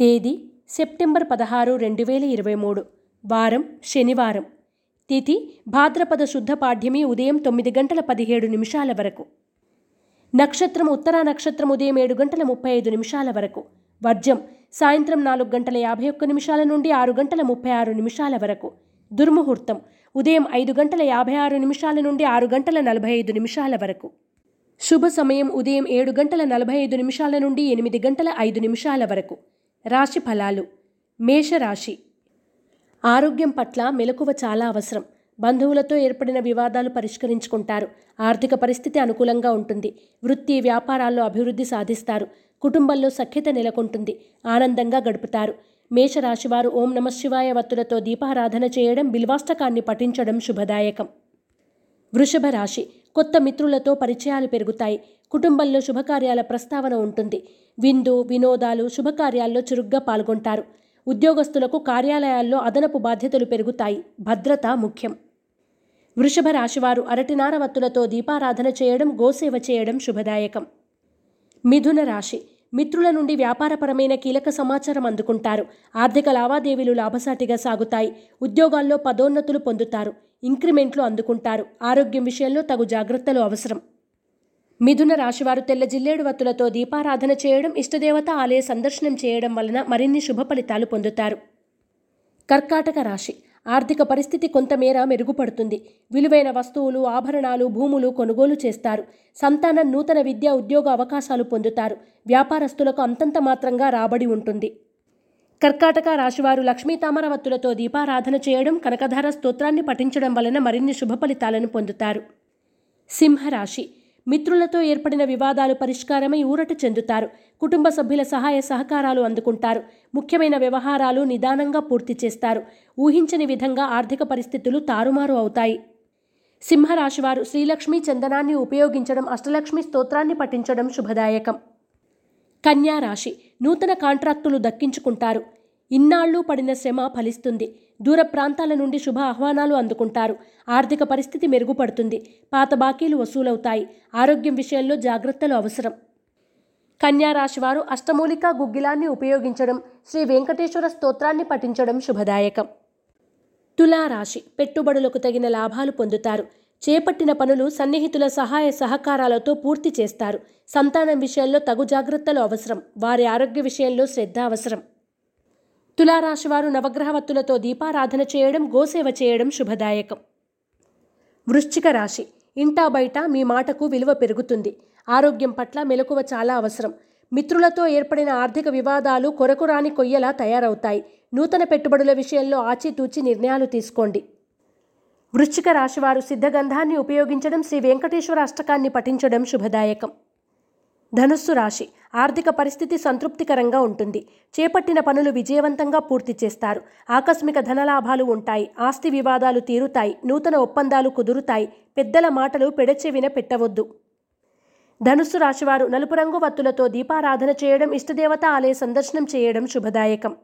తేదీ సెప్టెంబర్ 16, 2023. వారం శనివారం. తిథి భాద్రపద శుద్ధ పాఠ్యమి ఉదయం 9:17 వరకు. నక్షత్రం ఉత్తరా నక్షత్రం ఉదయం 7:35 వరకు. వర్జం సాయంత్రం 4:51 నుండి 6:36 వరకు. దుర్ముహూర్తం ఉదయం 5:56 నుండి 6:45 వరకు. శుభ సమయం ఉదయం 7:45 నుండి 8:05 వరకు. రాశి ఫలాలు. మేషరాశి. ఆరోగ్యం పట్ల మెలకువ చాలా అవసరం. బంధువులతో ఏర్పడిన వివాదాలు పరిష్కరించుకుంటారు. ఆర్థిక పరిస్థితి అనుకూలంగా ఉంటుంది. వృత్తి వ్యాపారాల్లో అభివృద్ధి సాధిస్తారు. కుటుంబంలో సఖ్యత నెలకొంటుంది. ఆనందంగా గడుపుతారు. మేషరాశివారు ఓం నమ శివాయ వత్తులతో దీపారాధన చేయడం, బిల్వాష్టకాన్ని పఠించడం శుభదాయకం. వృషభ రాశి. కొత్త మిత్రులతో పరిచయాలు పెరుగుతాయి. కుటుంబంలో శుభకార్యాల ప్రస్తావన ఉంటుంది. విందు వినోదాలు, శుభకార్యాల్లో చురుగ్గా పాల్గొంటారు. ఉద్యోగస్తులకు కార్యాలయాల్లో అదనపు బాధ్యతలు పెరుగుతాయి. భద్రత ముఖ్యం. వృషభ రాశివారు అరటినార వత్తులతో దీపారాధన చేయడం, గోసేవ చేయడం శుభదాయకం. మిథున రాశి. మిత్రుల నుండి వ్యాపారపరమైన కీలక సమాచారం అందుకుంటారు. ఆర్థిక లావాదేవీలు లాభసాటిగా సాగుతాయి. ఉద్యోగాల్లో పదోన్నతులు పొందుతారు. ఇంక్రిమెంట్లు అందుకుంటారు. ఆరోగ్యం విషయంలో తగు జాగ్రత్తలు అవసరం. మిథున రాశివారు తెల్ల జిల్లేడు వత్తులతో దీపారాధన చేయడం, ఇష్టదేవత ఆలయ సందర్శనం చేయడం వలన మరిన్ని శుభ ఫలితాలు పొందుతారు. కర్కాటక రాశి. ఆర్థిక పరిస్థితి కొంతమేర మెరుగుపడుతుంది. విలువైన వస్తువులు, ఆభరణాలు, భూములు కొనుగోలు చేస్తారు. సంతానం, నూతన విద్య, ఉద్యోగ అవకాశాలు పొందుతారు. వ్యాపారస్తులకు అంతంత మాత్రంగా రాబడి ఉంటుంది. కర్కాటక రాశివారు లక్ష్మీ తామర వత్తులతో దీపారాధన చేయడం, కనకధార స్తోత్రాన్ని పఠించడం వలన మరిన్ని శుభ ఫలితాలను పొందుతారు. సింహరాశి. మిత్రులతో ఏర్పడిన వివాదాలు పరిష్కారమై ఊరట చెందుతారు. కుటుంబ సభ్యుల సహాయ సహకారాలు అందుకుంటారు. ముఖ్యమైన వ్యవహారాలు నిదానంగా పూర్తి చేస్తారు. ఊహించని విధంగా ఆర్థిక పరిస్థితులు తారుమారు అవుతాయి. సింహరాశివారు శ్రీలక్ష్మీ చందనాన్ని ఉపయోగించడం, అష్టలక్ష్మి స్తోత్రాన్ని పఠించడం శుభదాయకం. కన్యా రాశి. నూతన కాంట్రాక్టులు దక్కించుకుంటారు. ఇన్నాళ్ళు పడిన శ్రమ ఫలిస్తుంది. దూర ప్రాంతాల నుండి శుభ ఆహ్వానాలు అందుకుంటారు. ఆర్థిక పరిస్థితి మెరుగుపడుతుంది. పాత బాకీలు వసూలవుతాయి. ఆరోగ్యం విషయంలో జాగ్రత్తలు అవసరం. కన్యారాశివారు అష్టమూలిక గుగ్గిలాన్ని ఉపయోగించడం, శ్రీ వెంకటేశ్వర స్తోత్రాన్ని పఠించడం శుభదాయకం. తులారాశి. పెట్టుబడులకు తగిన లాభాలు పొందుతారు. చేపట్టిన పనులు సన్నిహితుల సహాయ సహకారాలతో పూర్తి చేస్తారు. సంతానం విషయంలో తగు జాగ్రత్తలు అవసరం. వారి ఆరోగ్య విషయంలో శ్రద్ధ అవసరం. తులారాశివారు నవగ్రహ వత్తులతో దీపారాధన చేయడం, గోసేవ చేయడం శుభదాయకం. వృశ్చిక రాశి. ఇంటా బయట మీ మాటకు విలువ పెరుగుతుంది. ఆరోగ్యం పట్ల మెలకువ చాలా అవసరం. మిత్రులతో ఏర్పడిన ఆర్థిక వివాదాలు కొరకురాని కొయ్యలా తయారవుతాయి. నూతన పెట్టుబడుల విషయంలో ఆచితూచి నిర్ణయాలు తీసుకోండి. వృశ్చిక రాశివారు సిద్ధగంధాన్ని ఉపయోగించడం, శ్రీ వెంకటేశ్వర అష్టకాన్ని పఠించడం శుభదాయకం. ధనుస్సు రాశి. ఆర్థిక పరిస్థితి సంతృప్తికరంగా ఉంటుంది. చేపట్టిన పనులు విజయవంతంగా పూర్తి చేస్తారు. ఆకస్మిక ధనలాభాలు ఉంటాయి. ఆస్తి వివాదాలు తీరుతాయి. నూతన ఒప్పందాలు కుదురుతాయి. పెద్దల మాటలు పెడచెవిన పెట్టవద్దు. ధనుస్సు రాశివారు నలుపు రంగు వత్తులతో దీపారాధన చేయడం, ఇష్టదేవత ఆలయ సందర్శనం చేయడం శుభదాయకం.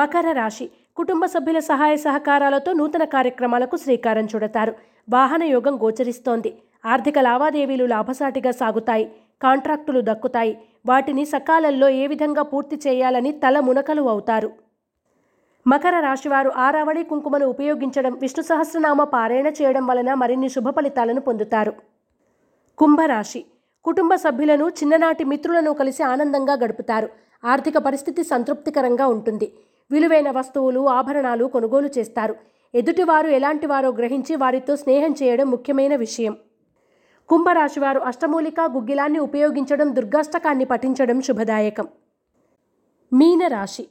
మకర రాశి. కుటుంబ సభ్యుల సహాయ సహకారాలతో నూతన కార్యక్రమాలకు శ్రీకారం చుడతారు. వాహన యోగం గోచరిస్తోంది. ఆర్థిక లావాదేవీలు లాభసాటిగా సాగుతాయి. కాంట్రాక్టులు దక్కుతాయి. వాటిని సకాలంలో ఏ విధంగా పూర్తి చేయాలని తల మునకలు అవుతారు. మకర రాశివారు ఆరావళి కుంకుమను ఉపయోగించడం, విష్ణు సహస్రనామ పారాయణ చేయడం వలన మరిన్ని శుభ ఫలితాలను పొందుతారు. కుంభరాశి. కుటుంబ సభ్యులను, చిన్ననాటి మిత్రులను కలిసి ఆనందంగా గడుపుతారు. ఆర్థిక పరిస్థితి సంతృప్తికరంగా ఉంటుంది. విలువైన వస్తువులు, ఆభరణాలు కొనుగోలు చేస్తారు. ఎదుటివారు ఎలాంటివారో గ్రహించి వారితో స్నేహం చేయడం ముఖ్యమైన విషయం. కుంభరాశివారు అష్టమూలిక గుగ్గిలాన్ని ఉపయోగించడం, దుర్గాష్టకాన్ని పఠించడం శుభదాయకం. మీనరాశి.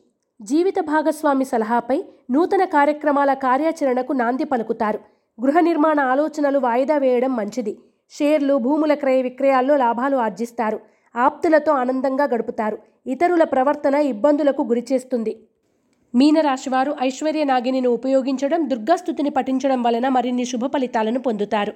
జీవిత భాగస్వామి సలహాపై నూతన కార్యక్రమాల కార్యాచరణకు నాంది పలుకుతారు. గృహ నిర్మాణ ఆలోచనలు వాయిదా వేయడం మంచిది. షేర్లు, భూముల క్రయ విక్రయాల్లో లాభాలు ఆర్జిస్తారు. ఆప్తులతో ఆనందంగా గడుపుతారు. ఇతరుల ప్రవర్తన ఇబ్బందులకు గురిచేస్తుంది. మీనరాశివారు ఐశ్వర్య నాగిని ఉపయోగించడం, దుర్గాస్తుతిని పఠించడం వలన మరిన్ని శుభ ఫలితాలను పొందుతారు.